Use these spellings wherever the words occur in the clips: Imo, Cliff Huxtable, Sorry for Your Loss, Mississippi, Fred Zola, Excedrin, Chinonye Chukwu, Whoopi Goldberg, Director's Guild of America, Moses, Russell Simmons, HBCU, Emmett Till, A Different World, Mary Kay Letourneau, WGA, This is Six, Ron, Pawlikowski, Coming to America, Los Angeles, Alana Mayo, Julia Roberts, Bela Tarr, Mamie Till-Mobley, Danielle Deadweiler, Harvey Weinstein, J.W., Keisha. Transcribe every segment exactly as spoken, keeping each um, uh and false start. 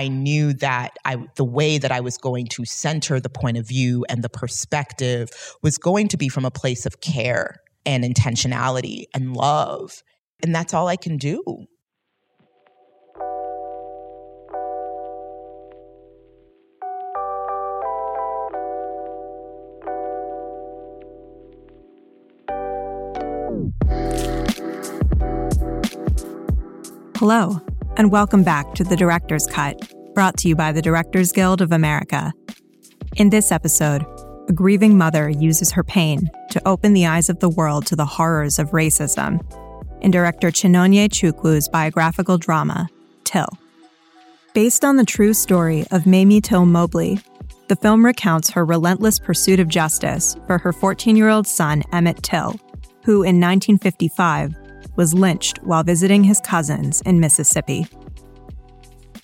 I knew that I, the way that I was going to center the point of view and the perspective was going to be from a place of care and intentionality and love. And that's all I can do. Hello, and welcome back to The Director's Cut, brought to you by the Directors Guild of America. In this episode, a grieving mother uses her pain to open the eyes of the world to the horrors of racism in director Chinonye Chukwu's biographical drama, Till. Based on the true story of Mamie Till-Mobley, the film recounts her relentless pursuit of justice for her fourteen-year-old son, Emmett Till, who in nineteen fifty-five was lynched while visiting his cousins in Mississippi.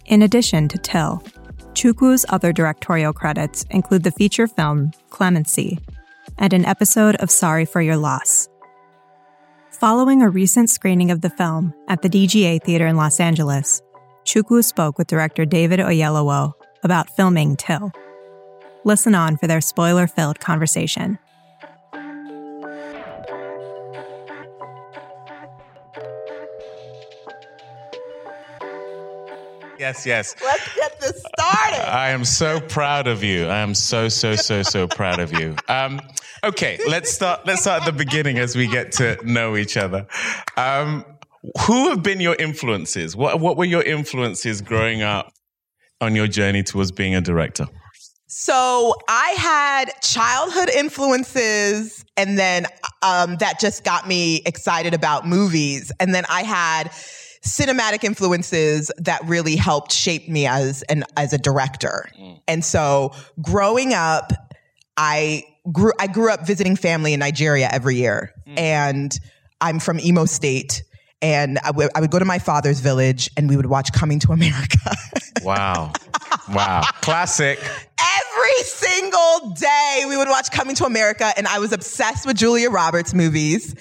In addition to Till, Chukwu's other directorial credits include the feature film Clemency and an episode of Sorry for Your Loss. Following a recent screening of the film at the D G A Theater in Los Angeles, Chukwu spoke with director David Oyelowo about filming Till. Listen on for their spoiler-filled conversation. Yes, yes. Let's get this started. I am so proud of you. I am so, so, so, so proud of you. Um, okay, let's start. Let's start at the beginning as we get to know each other. Um, who have been your influences? What What were your influences growing up on your journey towards being a director? So I had childhood influences, and then um, that just got me excited about movies. And then I had cinematic influences that really helped shape me as an as a director. Mm. And so growing up, I grew I grew up visiting family in Nigeria every year. Mm. And I'm from Imo State. And I, w- I would go to my father's village and we would watch Coming to America. Wow. Wow. Classic. Every single day we would watch Coming to America, and I was obsessed with Julia Roberts movies.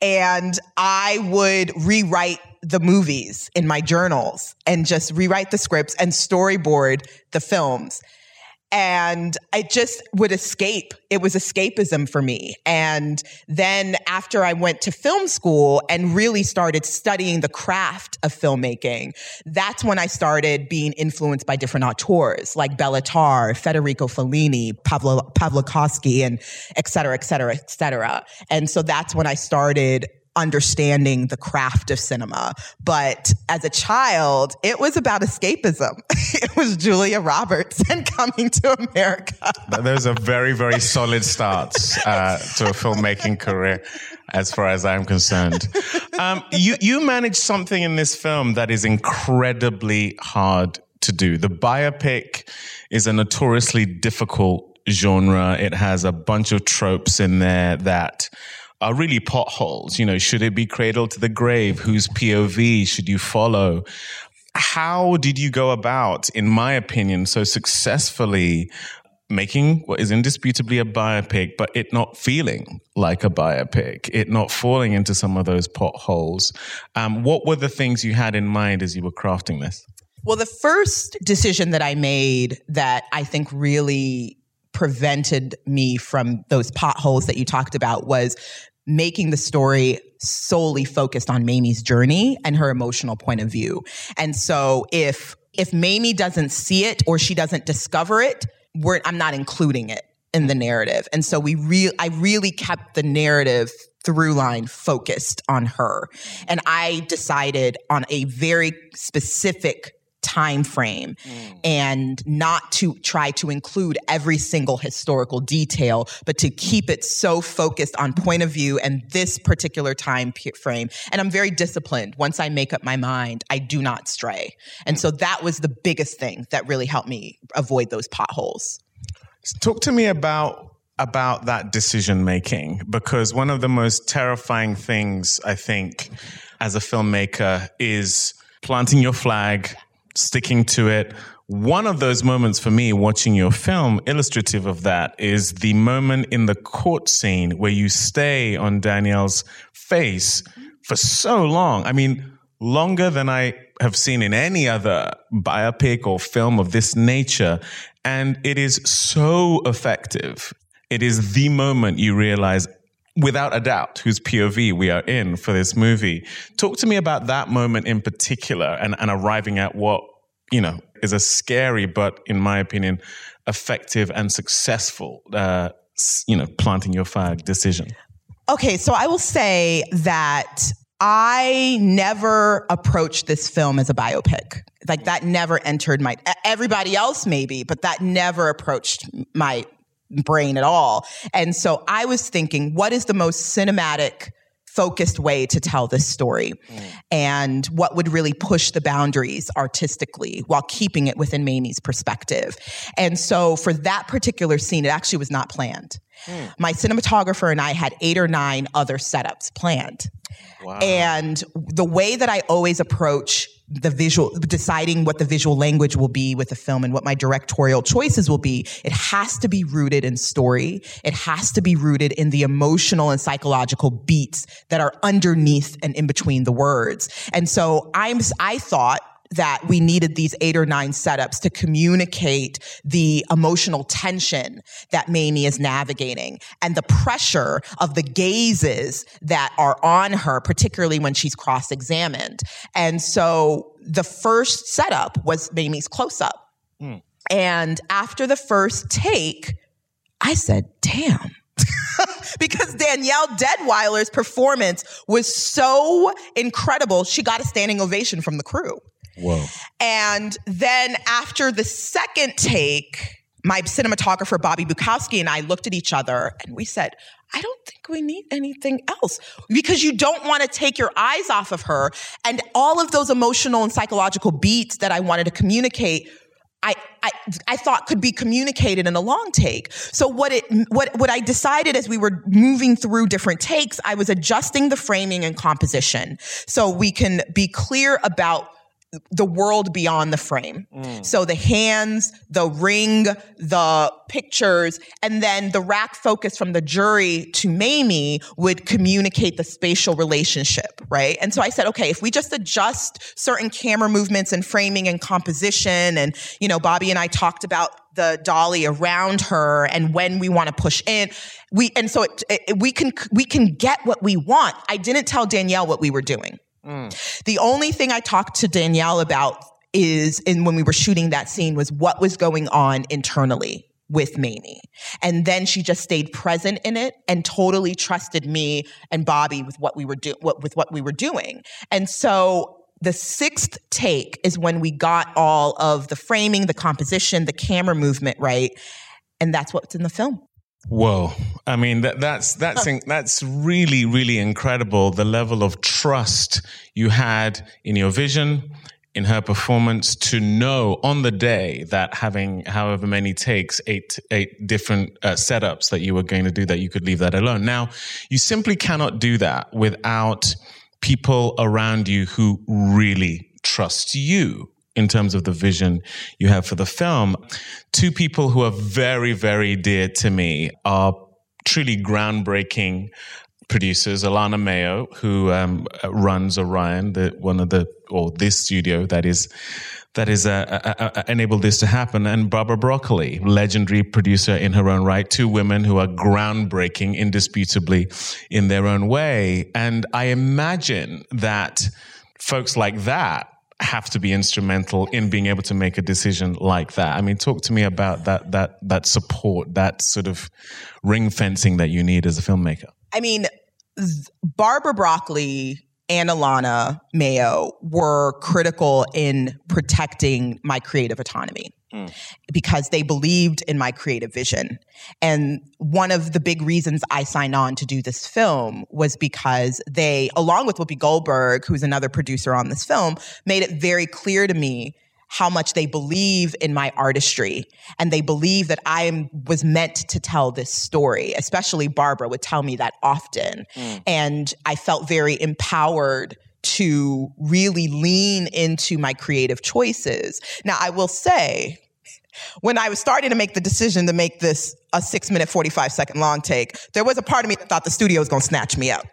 And I would rewrite the movies in my journals and just rewrite the scripts and storyboard the films. And I just would escape. It was escapism for me. And then after I went to film school and really started studying the craft of filmmaking, that's when I started being influenced by different auteurs like Bela Tarr, Federico Fellini, Pawlo- Pawlikowski, and et cetera, et cetera, et cetera. And so that's when I started understanding the craft of cinema. But as a child, it was about escapism. It was Julia Roberts and Coming to America. Those are very, very solid starts uh, to a filmmaking career, as far as I'm concerned. Um, you, you managed something in this film that is incredibly hard to do. The biopic is a notoriously difficult genre. It has a bunch of tropes in there that are really potholes. You know, should it be cradle to the grave? Whose P O V should you follow? How did you go about, in my opinion, so successfully making what is indisputably a biopic, but it not feeling like a biopic, it not falling into some of those potholes? Um, what were the things you had in mind as you were crafting this? Well, the first decision that I made that I think really prevented me from those potholes that you talked about was making the story solely focused on Mamie's journey and her emotional point of view. And so if if Mamie doesn't see it or she doesn't discover it, we're, I'm not including it in the narrative. And so we re- I really kept the narrative through line focused on her. And I decided on a very specific time frame mm. and not to try to include every single historical detail, but to keep it so focused on point of view and this particular time frame. And I'm very disciplined. Once I make up my mind, I do not stray. And so that was the biggest thing that really helped me avoid those potholes. Talk to me about about that decision making, because one of the most terrifying things, I think, as a filmmaker is planting your flag, sticking to it. One of those moments for me watching your film, illustrative of that, is the moment in the court scene where you stay on Danielle's face for so long. I mean, longer than I have seen in any other biopic or film of this nature. And it is so effective. It is the moment you realize, without a doubt, whose P O V we are in for this movie. Talk to me about that moment in particular and, and arriving at what, you know, is a scary, but in my opinion, effective and successful, uh, you know, planting your flag decision. Okay, so I will say that I never approached this film as a biopic. Like, that never entered my, everybody else maybe, but that never approached my brain at all. And so I was thinking, what is the most cinematic focused way to tell this story, mm. and what would really push the boundaries artistically while keeping it within Mamie's perspective. And so for that particular scene, it actually was not planned. Mm. My cinematographer and I had eight or nine other setups planned. Wow. And the way that I always approach the visual, deciding what the visual language will be with the film and what my directorial choices will be, it has to be rooted in story. It has to be rooted in the emotional and psychological beats that are underneath and in between the words. And so I'm, I thought that we needed these eight or nine setups to communicate the emotional tension that Mamie is navigating and the pressure of the gazes that are on her, particularly when she's cross-examined. And so the first setup was Mamie's close-up. Mm. And after the first take, I said, damn. Because Danielle Deadweiler's performance was so incredible, she got a standing ovation from the crew. Whoa. And then after the second take, my cinematographer, Bobby Bukowski, and I looked at each other and we said, I don't think we need anything else, because you don't want to take your eyes off of her. And all of those emotional and psychological beats that I wanted to communicate, I, I I thought could be communicated in a long take. So what it what what I decided as we were moving through different takes, I was adjusting the framing and composition so we can be clear about the world beyond the frame. Mm. So the hands, the ring, the pictures, and then the rack focus from the jury to Mamie would communicate the spatial relationship, right? And so I said, okay, if we just adjust certain camera movements and framing and composition, and, you know, Bobby and I talked about the dolly around her and when we want to push in, we, and so it, it, we can, we can get what we want. I didn't tell Danielle what we were doing. Mm. The only thing I talked to Danielle about is, in when we were shooting that scene, was what was going on internally with Mamie. And then she just stayed present in it and totally trusted me and Bobby with what we were do- what, with what we were doing. And so the sixth take is when we got all of the framing, the composition, the camera movement right, and that's what's in the film. Whoa. I mean, that, that's, that's, in, that's really, really incredible. The level of trust you had in your vision, in her performance, to know on the day that, having however many takes, eight, eight different uh, setups that you were going to do, that you could leave that alone. Now, you simply cannot do that without people around you who really trust you in terms of the vision you have for the film. Two people who are very, very dear to me are truly groundbreaking producers. Alana Mayo, who um, runs Orion, the, one of the, or this studio that is, that is uh, uh, uh, enabled this to happen, and Barbara Broccoli, legendary producer in her own right, two women who are groundbreaking, indisputably, in their own way. And I imagine that folks like that have to be instrumental in being able to make a decision like that. I mean, talk to me about that that that support, that sort of ring fencing that you need as a filmmaker. I mean, Barbara Broccoli and Alana Mayo were critical in protecting my creative autonomy. Mm. Because they believed in my creative vision. And one of the big reasons I signed on to do this film was because they, along with Whoopi Goldberg, who's another producer on this film, made it very clear to me how much they believe in my artistry. And they believe that I am, was meant to tell this story. Especially Barbara would tell me that often. Mm. And I felt very empowered to really lean into my creative choices. Now, I will say, when I was starting to make the decision to make this a six minute, forty-five second long take, there was a part of me that thought the studio was going to snatch me up.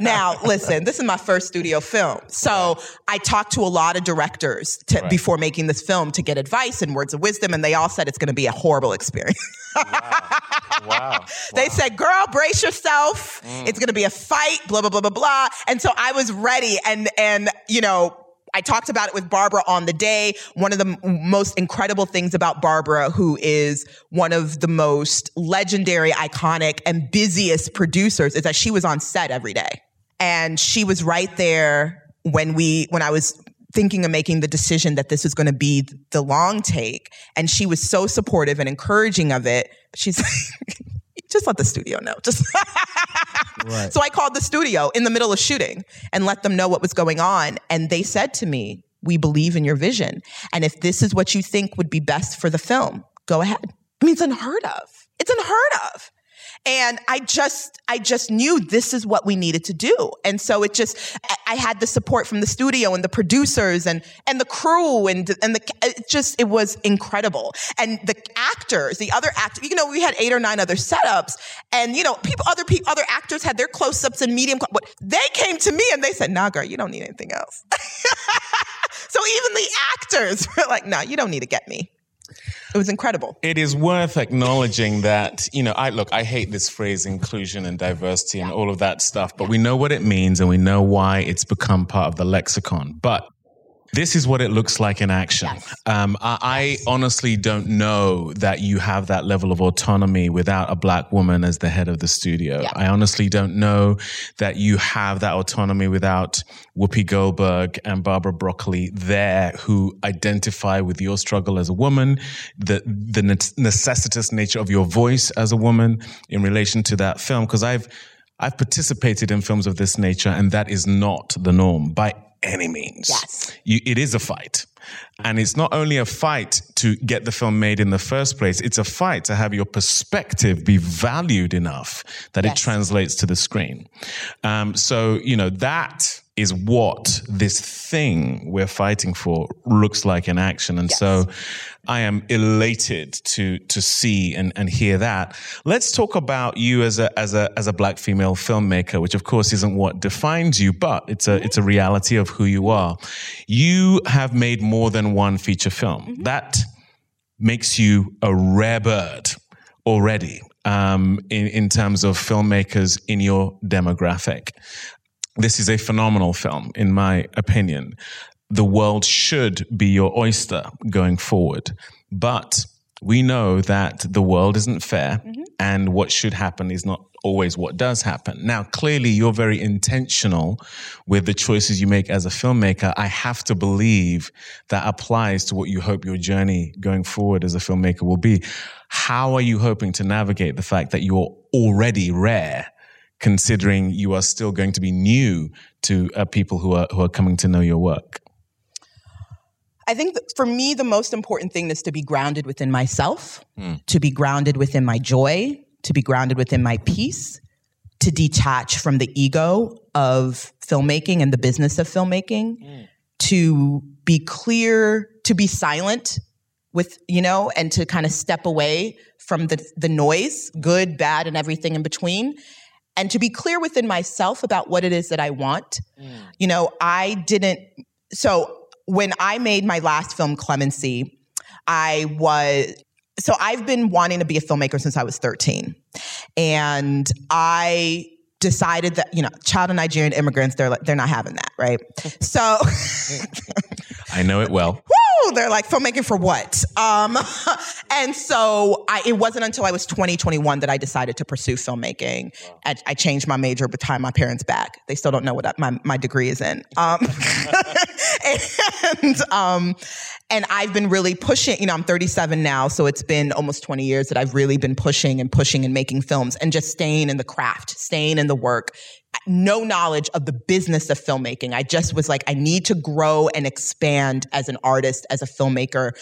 Now, listen, this is my first studio film. So I talked to a lot of directors to, right. before making this film to get advice and words of wisdom, and they all said it's going to be a horrible experience. Wow. Wow. They wow. said, girl, brace yourself. Mm. It's going to be a fight, blah, blah, blah, blah, blah. And so I was ready, and and, you know, I talked about it with Barbara on the day. One of the m- most incredible things about Barbara, who is one of the most legendary, iconic, and busiest producers, is that she was on set every day. And she was right there when we, when I was thinking of making the decision that this was going to be the long take. And she was so supportive and encouraging of it. She's like, just let the studio know. Just right. So I called the studio in the middle of shooting and let them know what was going on. And they said to me, we believe in your vision. And if this is what you think would be best for the film, go ahead. I mean, it's unheard of. It's unheard of. And I just, I just knew this is what we needed to do. And so it just, I had the support from the studio and the producers and, and the crew and, and the, it just, it was incredible. And the actors, the other actors, you know, we had eight or nine other setups, and, you know, people, other people, other actors had their close ups and medium, but they came to me and they said, nah, girl, you don't need anything else. So even the actors were like, nah, you don't need to get me. It was incredible. It is worth acknowledging that, you know, I look, I hate this phrase inclusion and diversity and all of that stuff, but we know what it means and we know why it's become part of the lexicon. But this is what it looks like in action. Yes. Um, I, I honestly don't know that you have that level of autonomy without a Black woman as the head of the studio. Yeah. I honestly don't know that you have that autonomy without Whoopi Goldberg and Barbara Broccoli there, who identify with your struggle as a woman, the the necessitous nature of your voice as a woman in relation to that film. Because I've I've participated in films of this nature, and that is not the norm by any means. Yes. You, it is a fight. And it's not only a fight to get the film made in the first place, it's a fight to have your perspective be valued enough that yes. it translates to the screen. Um, so, you know, that is what this thing we're fighting for looks like in action. And yes. so I am elated to to see and, and hear that. Let's talk about you as a as a as a Black female filmmaker, which of course isn't what defines you, but it's a it's a reality of who you are. You have made more than one feature film. Mm-hmm. That makes you a rare bird already, um, in, in terms of filmmakers in your demographic. This is a phenomenal film, in my opinion. The world should be your oyster going forward. But we know that the world isn't fair, mm-hmm. and what should happen is not always what does happen. Now, clearly, you're very intentional with the choices you make as a filmmaker. I have to believe that applies to what you hope your journey going forward as a filmmaker will be. How are you hoping to navigate the fact that you're already rare, considering you are still going to be new to uh, people who are who are coming to know your work? I think that for me, the most important thing is to be grounded within myself, mm. to be grounded within my joy, to be grounded within my peace, to detach from the ego of filmmaking and the business of filmmaking, mm. to be clear, to be silent with, you know, and to kind of step away from the, the noise, good, bad, and everything in between. And to be clear within myself about what it is that I want. Mm. You know, I didn't... So when I made my last film, Clemency, I was... So I've been wanting to be a filmmaker since I was thirteen. And I decided that, you know, child of Nigerian immigrants, they're like, they're not having that, right? So... I know it well. Woo! They're like, filmmaking for what? Um, and so I, it wasn't until I was twenty, twenty-one that I decided to pursue filmmaking. Wow. I, I changed my major behind my parents' back. They still don't know what I, my, my degree is in. Um, and um, and I've been really pushing, you know, I'm thirty-seven now, so it's been almost twenty years that I've really been pushing and pushing and making films and just staying in the craft, staying in the work. No knowledge of the business of filmmaking. I just was like, I need to grow and expand as an artist, as a filmmaker,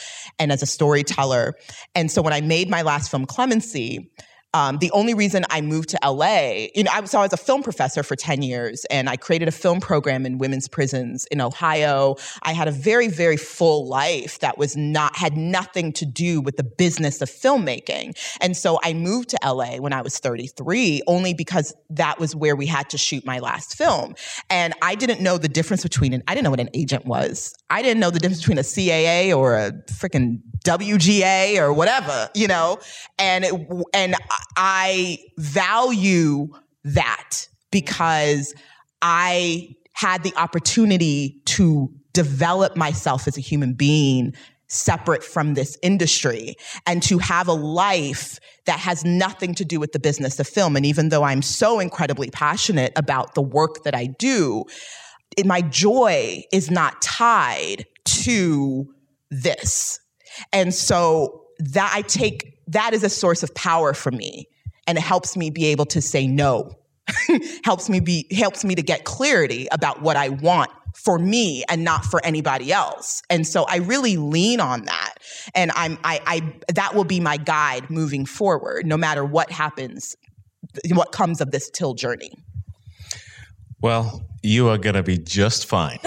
and as a storyteller. And so when I made my last film, Clemency, Um, the only reason I moved to L A, you know, I was, so I was a film professor for ten years, and I created a film program in women's prisons in Ohio. I had a very, very full life that was not, had nothing to do with the business of filmmaking. And so I moved to L A when I was thirty-three, only because that was where we had to shoot my last film. And I didn't know the difference between, an, I didn't know what an agent was. I didn't know the difference between a C A A or a freaking W G A or whatever, you know, and it, and I value that because I had the opportunity to develop myself as a human being separate from this industry and to have a life that has nothing to do with the business of film. And even though I'm so incredibly passionate about the work that I do, it, my joy is not tied to this. And so that I take, that is a source of power for me, and it helps me be able to say no, helps me be, helps me to get clarity about what I want for me and not for anybody else. And so I really lean on that, and I'm, I, I, that will be my guide moving forward, no matter what happens, what comes of this Till journey. Well, you are going to be just fine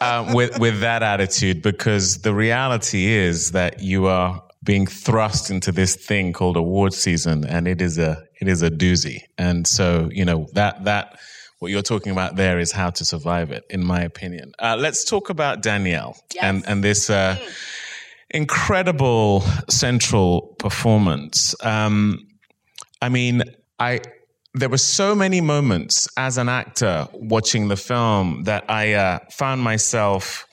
um, with, with that attitude, because the reality is that you are being thrust into this thing called award season, and it is a it is a doozy. And so, you know, that that what you're talking about there is how to survive it, in my opinion. Uh, let's talk about Danielle. Yes. and, and this uh, incredible central performance. Um, I mean, I... There were so many moments as an actor watching the film that I uh, found myself,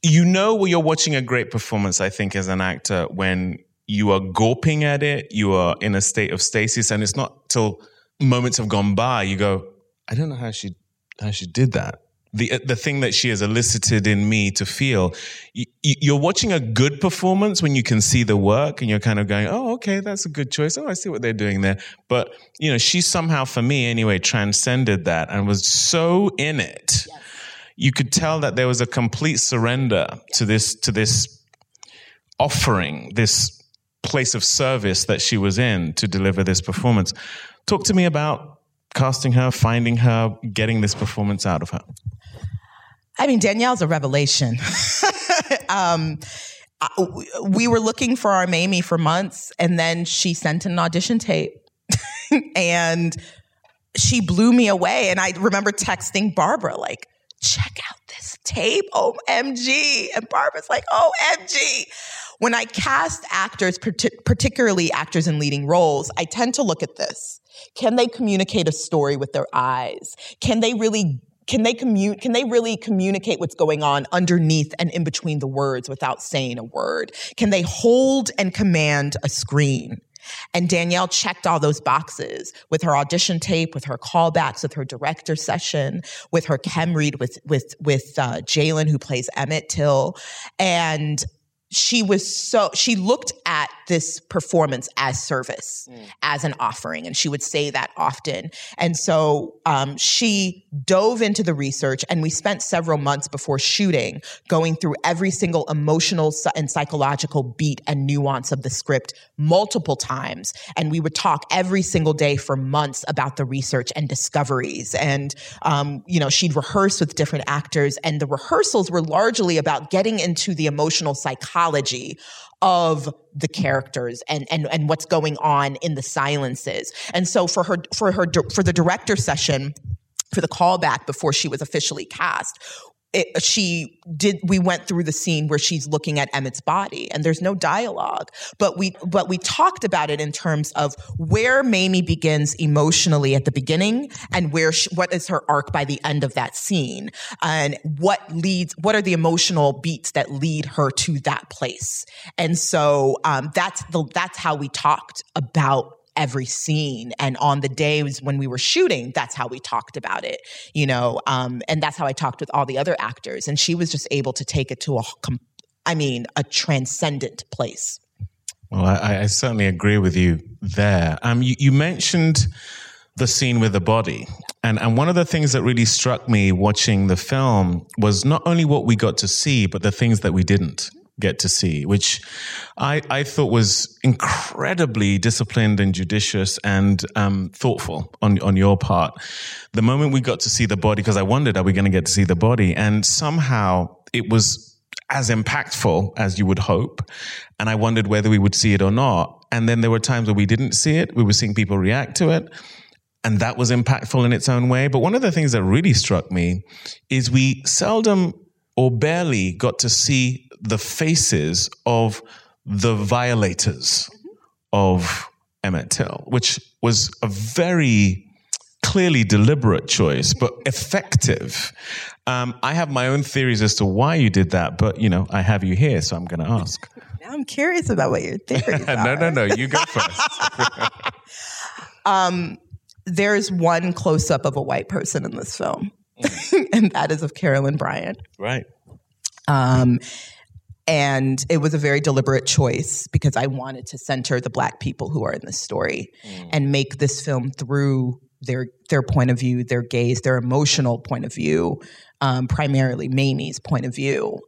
you know, you're watching a great performance, I think, as an actor, when you are gawping at it, you are in a state of stasis, and it's not till moments have gone by, you go, I don't know how she how she did that. The the thing that she has elicited in me to feel. You, you're watching a good performance when you can see the work, and you're kind of going, oh, okay, that's a good choice. Oh, I see what they're doing there. But, you know, she somehow, for me anyway, transcended that and was so in it. Yes. You could tell that there was a complete surrender to this, to this offering, this place of service that she was in to deliver this performance. Talk to me about casting her, finding her, getting this performance out of her. I mean, Danielle's a revelation. um, we were looking for our Mamie for months, and then she sent an audition tape, and she blew me away. And I remember texting Barbara, like, check out this tape, O M G. And Barbara's like, O M G. When I cast actors, particularly actors in leading roles, I tend to look at this. Can they communicate a story with their eyes? Can they really... Can they commu- Can they really communicate what's going on underneath and in between the words without saying a word? Can they hold and command a screen? And Danielle checked all those boxes with her audition tape, with her callbacks, with her director session, with her chem read with with with uh, Jalen, who plays Emmett Till, and she was so she looked at this performance as service, mm. as an offering, and she would say that often. And so um, she dove into the research, and we spent several months before shooting going through every single emotional and psychological beat and nuance of the script multiple times. And we would talk every single day for months about the research and discoveries. And um, you know, she'd rehearse with different actors, and the rehearsals were largely about getting into the emotional psychology of the characters and, and and what's going on in the silences. And so for her for her for the director session, for the callback before she was officially cast, It, she did. We went through the scene where she's looking at Emmett's body, and there's no dialogue. But we, but we talked about it in terms of where Mamie begins emotionally at the beginning, and where she, what is her arc by the end of that scene, and what leads, what are the emotional beats that lead her to that place. And so um, that's the that's how we talked about every scene. And on the days when we were shooting, that's how we talked about it, you know, um, and that's how I talked with all the other actors. And she was just able to take it to a, I mean, a transcendent place. Well, I, I certainly agree with you there. Um, you, you mentioned the scene with the body. And, and one of the things that really struck me watching the film was not only what we got to see, but the things that we didn't. get to see, which I, I thought was incredibly disciplined and judicious and um, thoughtful on, on your part. The moment we got to see the body, because I wondered, are we going to get to see the body? And somehow it was as impactful as you would hope. And I wondered whether we would see it or not. And then there were times where we didn't see it. We were seeing people react to it. And that was impactful in its own way. But one of the things that really struck me is we seldom or barely got to see the faces of the violators of Emmett Till, which was a very clearly deliberate choice, but effective. Um, I have my own theories as to why you did that, but, you know, I have you here, so I'm going to ask. Now I'm curious about what your theories are. no, no, no, you go first. um, there's one close-up of a white person in this film, mm. and that is of Carolyn Bryant. Right. Um, and it was a very deliberate choice because I wanted to center the Black people who are in this story mm. and make this film through their their point of view, their gaze, their emotional point of view, um, primarily Mamie's point of view.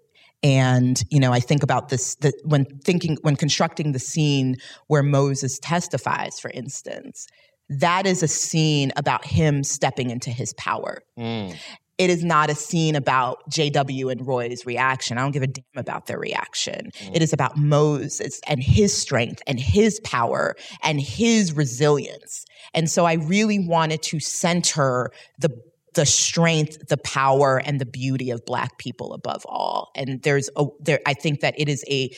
And, you know, I think about this the, when thinking when constructing the scene where Moses testifies, for instance, that is a scene about him stepping into his power. Mm. It is not a scene about J W and Roy's reaction. I don't give a damn about their reaction. Mm. It is about Moses and his strength and his power and his resilience. And so I really wanted to center the the strength, the power, and the beauty of Black people above all. And there's a, there, I think that it is a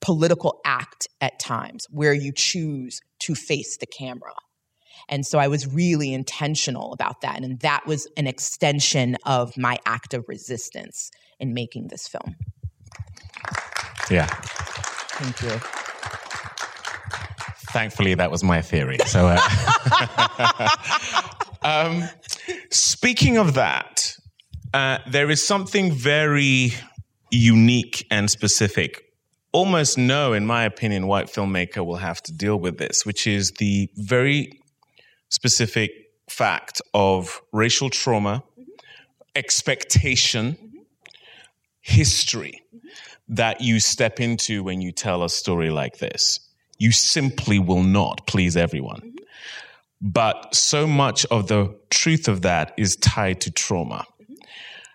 political act at times where you choose to face the camera. And so I was really intentional about that. And that was an extension of my act of resistance in making this film. Yeah. Thank you. Thankfully, that was my theory. So, uh, um, speaking of that, uh, there is something very unique and specific. Almost no, in my opinion, white filmmaker will have to deal with this, which is the very specific fact of racial trauma, mm-hmm. expectation, mm-hmm. history mm-hmm. that you step into when you tell a story like this. You simply will not please everyone. Mm-hmm. But so much of the truth of that is tied to trauma. Mm-hmm.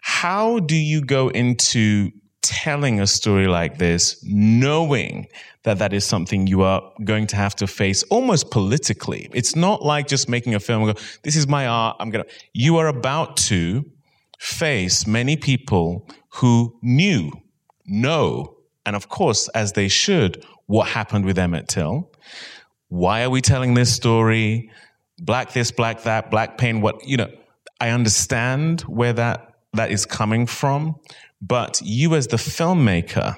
How do you go into telling a story like this, knowing that that is something you are going to have to face almost politically? It's not like just making a film and go, this is my art, I'm going to... You are about to face many people who knew, know, and of course, as they should, what happened with Emmett Till. Why are we telling this story? Black this, black that, black pain, what, you know, I understand where that, that is coming from, but you as the filmmaker,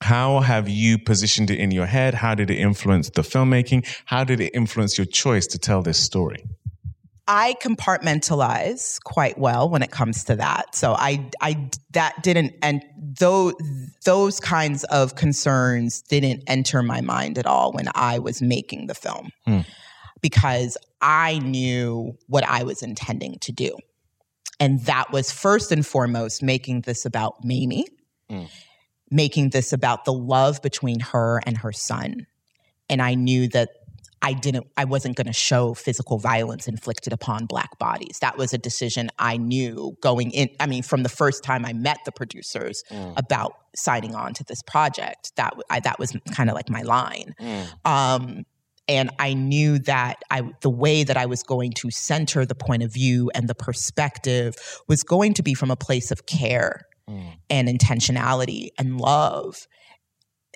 how have you positioned it in your head? How did it influence the filmmaking? How did it influence your choice to tell this story? I compartmentalize quite well when it comes to that. So I, I that didn't, and those, those kinds of concerns didn't enter my mind at all when I was making the film hmm. because I knew what I was intending to do. And that was first and foremost making this about Mamie, hmm. making this about the love between her and her son. And I knew that I didn't, I wasn't going to show physical violence inflicted upon Black bodies. That was a decision I knew going in. I mean, from the first time I met the producers mm. about signing on to this project, that I, that was kind of like my line. Mm. Um, and I knew that I, the way that I was going to center the point of view and the perspective was going to be from a place of care mm. and intentionality and love.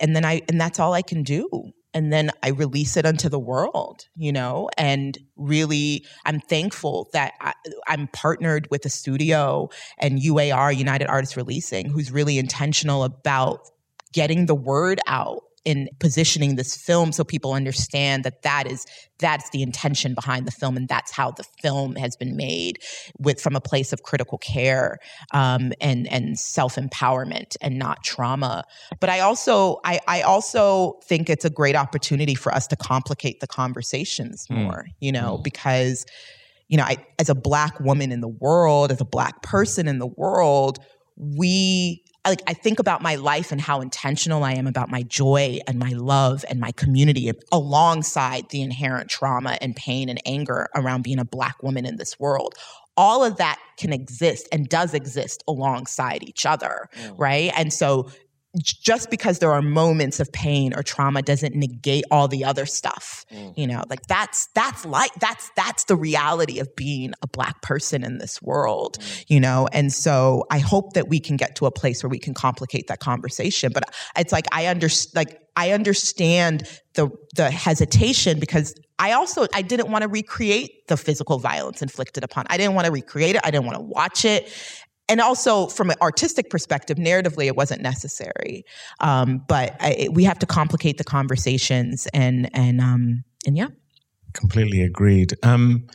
And then I, and that's all I can do. And then I release it unto the world, you know, and really I'm thankful that I, I'm partnered with a studio and U A R, United Artists Releasing, who's really intentional about getting the word out in positioning this film so people understand that that is, that's the intention behind the film and that's how the film has been made with from a place of critical care um, and and self-empowerment and not trauma. But I also I, I also think it's a great opportunity for us to complicate the conversations more, mm. you know, mm. because, you know, I, as a Black woman in the world, as a Black person in the world, we, like, I think about my life and how intentional I am about my joy and my love and my community alongside the inherent trauma and pain and anger around being a Black woman in this world. All of that can exist and does exist alongside each other, mm. right? And so just because there are moments of pain or trauma doesn't negate all the other stuff, mm. you know? Like that's that's like that's that's the reality of being a Black person in this world, mm. you know? And so I hope that we can get to a place where we can complicate that conversation. But it's like I under like I understand the the hesitation because I also, I didn't want to recreate the physical violence inflicted upon. I didn't want to recreate it. I didn't want to watch it. And also from an artistic perspective, narratively, it wasn't necessary. Um, but I, it, we have to complicate the conversations and, and, um, and yeah. Completely agreed. Um,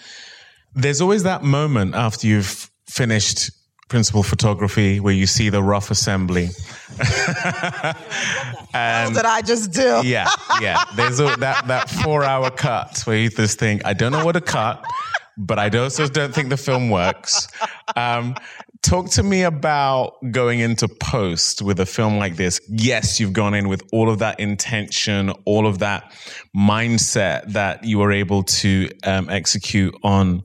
there's always that moment after you've finished principal photography where you see the rough assembly. And that I just do. yeah, yeah. There's a, that that four hour cut where you just think, I don't know what to cut, but I also don't think the film works. Um, talk to me about going into post with a film like this. Yes, you've gone in with all of that intention, all of that mindset that you were able to um, execute on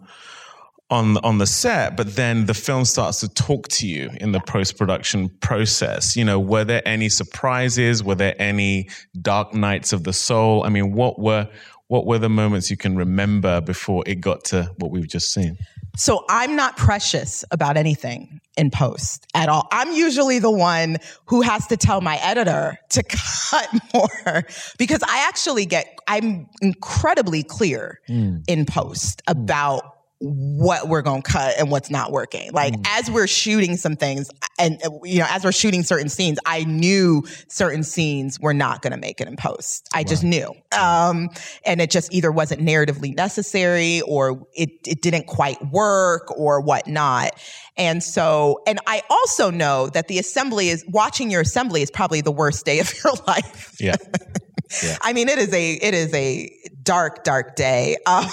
on on the set, but then the film starts to talk to you in the post-production process. You know, were there any surprises? Were there any dark nights of the soul? I mean, what were what were the moments you can remember before it got to what we've just seen? So I'm not precious about anything in post at all. I'm usually the one who has to tell my editor to cut more because I actually get, I'm incredibly clear mm. in post about what we're going to cut and what's not working. Like mm. as we're shooting some things and, you know, as we're shooting certain scenes, I knew certain scenes were not going to make it in post. I wow. just knew. Um, and it just either wasn't narratively necessary or it, it didn't quite work or whatnot. And so, and I also know that the assembly is, watching your assembly is probably the worst day of your life. Yeah. yeah. I mean, it is a, it is a dark, dark day. Um,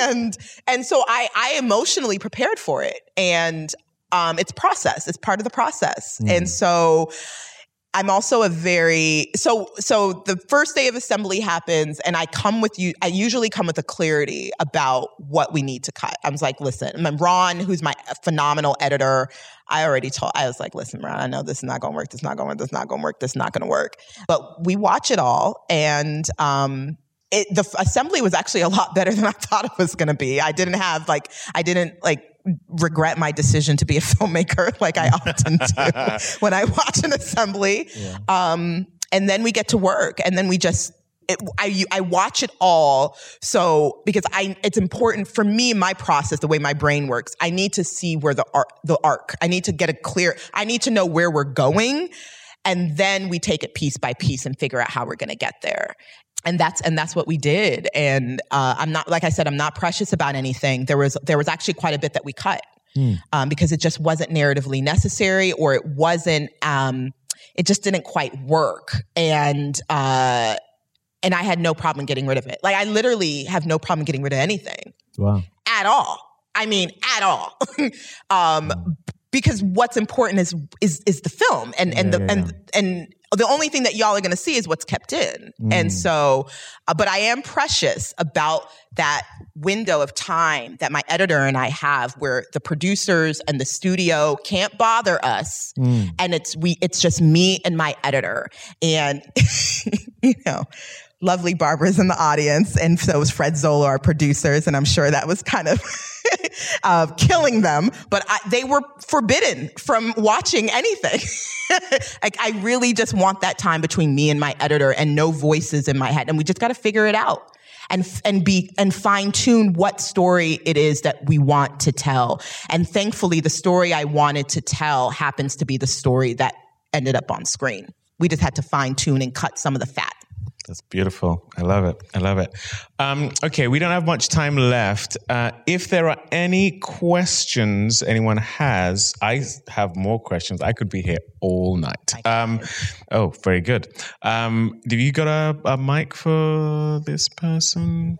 And and so I, I emotionally prepared for it. And um, it's process. It's part of the process. Mm. And so I'm also a very... So so the first day of assembly happens and I come with you... I usually come with a clarity about what we need to cut. I was like, listen, and Ron, who's my phenomenal editor, I already told... I was like, listen, Ron, I know this is not going to work. This is not going to work. This is not going to work. This is not going to work. But we watch it all and... Um, It, the assembly was actually a lot better than I thought it was going to be. I didn't have like, I didn't like regret my decision to be a filmmaker like I often do when I watch an assembly. Yeah. Um, and then we get to work and then we just, it, I, I watch it all. So, because I, it's important for me, my process, the way my brain works, I need to see where the arc, the arc, I need to get a clear, I need to know where we're going. And then we take it piece by piece and figure out how we're going to get there. And that's and that's what we did. And uh, I'm not, like I said, I'm not precious about anything. There was there was actually quite a bit that we cut mm. um, because it just wasn't narratively necessary, or it wasn't, um, it just didn't quite work. And uh, and I had no problem getting rid of it. Like I literally have no problem getting rid of anything. Wow. At all. I mean, at all. um, wow. Because what's important is is is the film and and yeah, the yeah, and yeah. and. The only thing that y'all are going to see is what's kept in. Mm. And so, uh, but I am precious about that window of time that my editor and I have where the producers and the studio can't bother us. Mm. And it's, we, it's just me and my editor and, you know, lovely Barbara's in the audience. And so was Fred Zola, our producers. And I'm sure that was kind of... of killing them, but I, they were forbidden from watching anything. Like I really just want that time between me and my editor and no voices in my head. And we just got to figure it out and, and be, and fine tune what story it is that we want to tell. And thankfully the story I wanted to tell happens to be the story that ended up on screen. We just had to fine tune and cut some of the fat. That's beautiful. I love it. I love it. Um, okay, we don't have much time left. Uh, if there are any questions anyone has, I have more questions. I could be here all night. Um, oh, very good. Um, do you got a, a mic for this person?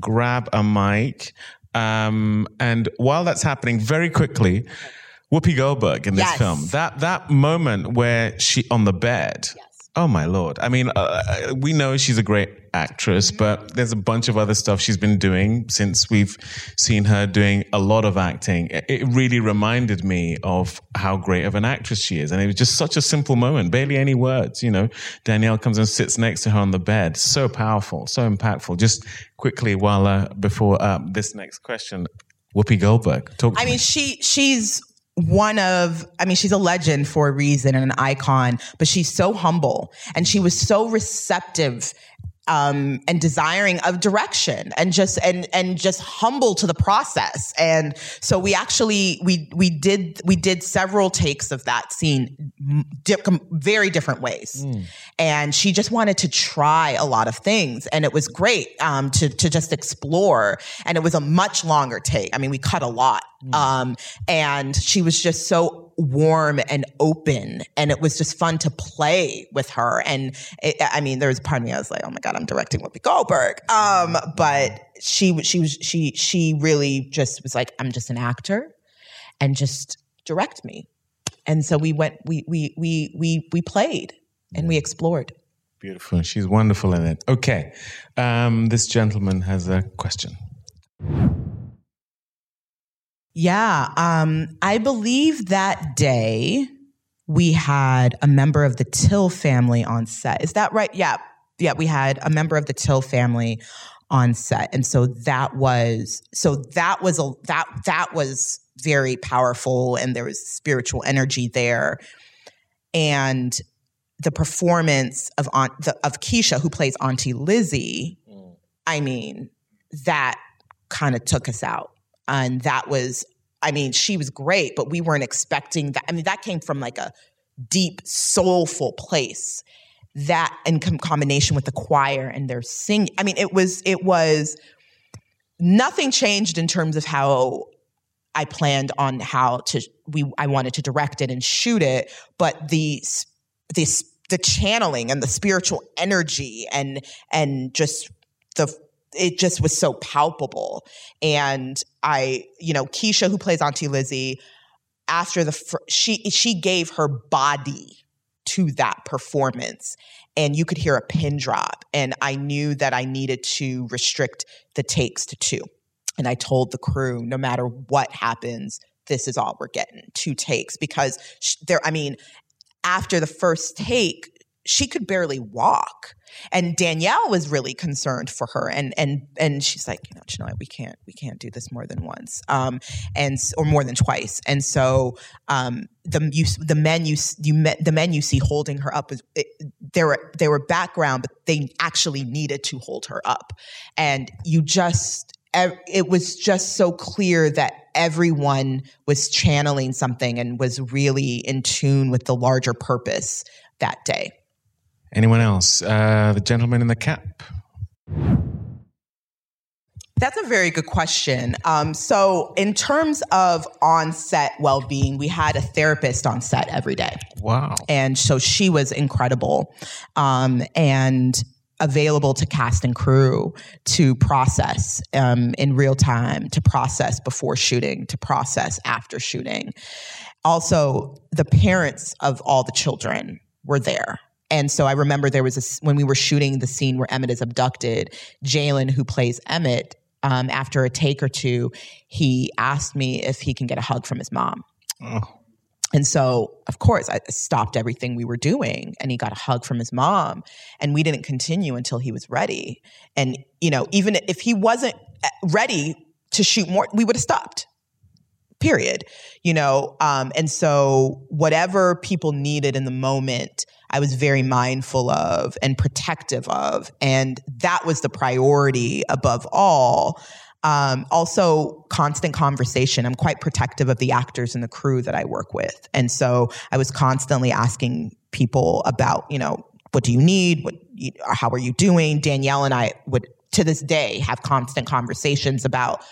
Grab a mic. Um, and while that's happening, very quickly, Whoopi Goldberg in this yes. film, that that moment where she on the bed. Yes. Oh my Lord. I mean, uh, we know she's a great actress, but there's a bunch of other stuff she's been doing since we've seen her doing a lot of acting. It really reminded me of how great of an actress she is. And it was just such a simple moment, barely any words, you know. Danielle comes and sits next to her on the bed. So powerful, so impactful. Just quickly, while uh, before uh, this next question, Whoopi Goldberg, talk to I me. mean, she she's... one of, I mean, she's a legend for a reason and an icon, but she's so humble and she was so receptive um, and desiring of direction and just, and, and just humble to the process. And so we actually, we, we did, we did several takes of that scene, di- very different ways. Mm. And she just wanted to try a lot of things. And it was great um, to, to just explore. And it was a much longer take. I mean, we cut a lot. Mm. Um, and she was just so warm and open, and it was just fun to play with her. And it, I mean, there was part of me I was like, "Oh my God, I'm directing Whoopi Goldberg." Um, but she, she was, she, she really just was like, "I'm just an actor, and just direct me." And so we went, we, we, we, we, we played and we explored. Beautiful. She's wonderful in it. Okay, um, this gentleman has a question. Yeah, um, I believe that day we had a member of the Till family on set. Is that right? Yeah, yeah, we had a member of the Till family on set, and so that was so that was a that that was very powerful, and there was spiritual energy there, and the performance of Aunt, the, of Keisha, who plays Auntie Lizzie. Mm. I mean, that kind of took us out. And that was, I mean, she was great, but we weren't expecting that. I mean, that came from like a deep, soulful place. That in com- combination with the choir and their singing. I mean, it was, it was, nothing changed in terms of how I planned on how to, we, I wanted to direct it and shoot it. But the, the, the channeling and the spiritual energy and, and just the, it just was so palpable. And I, you know, Keisha, who plays Auntie Lizzie, after the, fr- she, she gave her body to that performance, and you could hear a pin drop. And I knew that I needed to restrict the takes to two. And I told the crew, no matter what happens, this is all we're getting, two takes, because she, there, I mean, after the first take, she could barely walk. And Danielle was really concerned for her. And and and she's like, you know, Chinonye, we can't, we can't do this more than once um, and or more than twice. And so um, the you, the men you, you met, the men you see holding her up, is, it, they, were, they were background, but they actually needed to hold her up. And you just, it was just so clear that everyone was channeling something and was really in tune with the larger purpose that day. Anyone else? Uh, the gentleman in the cap. That's a very good question. Um, so in terms of on-set well-being, we had a therapist on set every day. Wow. And so she was incredible um, and available to cast and crew to process um, in real time, to process before shooting, to process after shooting. Also, the parents of all the children were there. And so I remember there was a, when we were shooting the scene where Emmett is abducted, Jalen, who plays Emmett, um, after a take or two, he asked me if he can get a hug from his mom. Oh. And so, of course, I stopped everything we were doing, and he got a hug from his mom. And we didn't continue until he was ready. And, you know, even if he wasn't ready to shoot more, we would have stopped. Period. You know, um, and so whatever people needed in the moment, I was very mindful of and protective of. And that was the priority above all. Um, also, constant conversation. I'm quite protective of the actors and the crew that I work with. And so I was constantly asking people about, you know, what do you need? What, you, how are you doing? Danielle and I would, to this day, have constant conversations about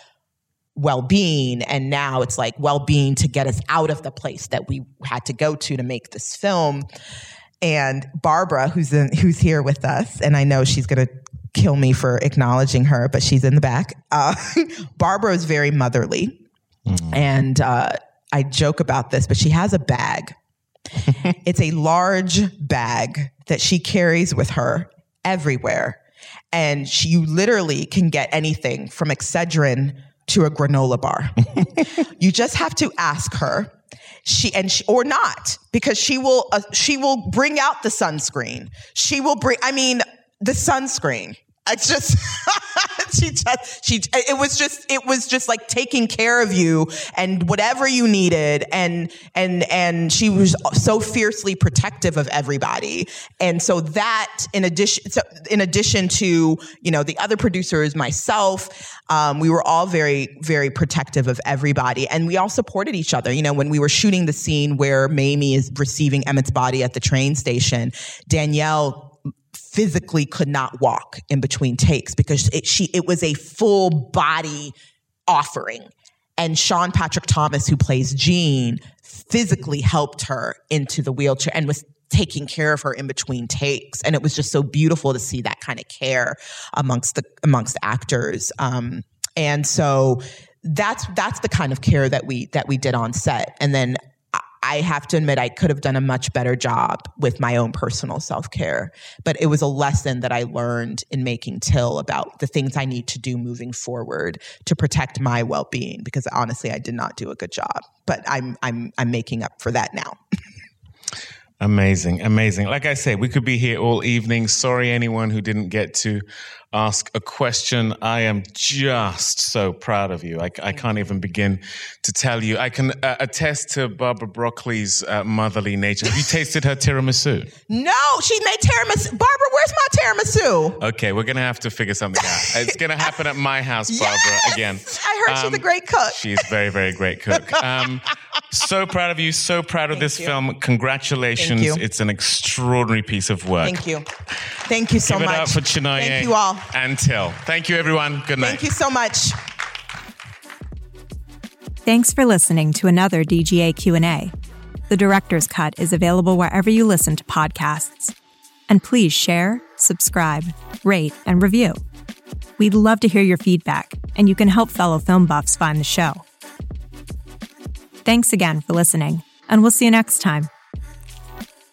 well-being, and now it's like well-being to get us out of the place that we had to go to to make this film. And Barbara, who's in, who's here with us, and I know she's going to kill me for acknowledging her, but she's in the back. Uh, Barbara is very motherly. Mm-hmm. And uh, I joke about this, but she has a bag. It's a large bag that she carries with her everywhere. And she, you literally can get anything from Excedrin to a granola bar. You just have to ask her. She and she, or not, because she will uh, she will bring out the sunscreen. She will bring, I mean, the sunscreen. It's just she just she it was just it was just like taking care of you and whatever you needed, and and and she was so fiercely protective of everybody. And so that in addition so in addition to, you know, the other producers, myself, Um, we were all very, very protective of everybody. And we all supported each other. You know, when we were shooting the scene where Mamie is receiving Emmett's body at the train station, Danielle physically could not walk in between takes because it, she, it was a full body offering. And Sean Patrick Thomas, who plays Jean, physically helped her into the wheelchair and was taking care of her in between takes. And it was just so beautiful to see that kind of care amongst the amongst actors. Um, and so that's that's the kind of care that we that we did on set. And then I have to admit, I could have done a much better job with my own personal self-care. But it was a lesson that I learned in making Till about the things I need to do moving forward to protect my well-being, because honestly, I did not do a good job. But I'm I'm I'm making up for that now. Amazing, amazing. Like I say, we could be here all evening. Sorry, anyone who didn't get to ask a question. I am just so proud of you. I, I can't even begin to tell you. I can uh, attest to Barbara Broccoli's uh, motherly nature. Have you tasted her tiramisu? No, she made tiramisu. Barbara, where's my tiramisu? Okay, we're going to have to figure something out. It's going to happen at my house, Barbara, yes! Again. I heard um, she's a great cook. She's a very, very great cook. Um, so proud of you. So proud of Thank this you. Film. Congratulations. It's an extraordinary piece of work. Thank you. Thank you so Give much. Give it up for Chinonye. Thank you all. And Till. Thank you, everyone. Good night. Thank you so much. Thanks for listening to another D G A Q and A. The Director's Cut is available wherever you listen to podcasts. And please share, subscribe, rate, and review. We'd love to hear your feedback, and you can help fellow film buffs find the show. Thanks again for listening, and we'll see you next time.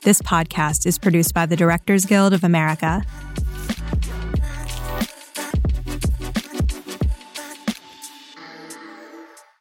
This podcast is produced by the Directors Guild of America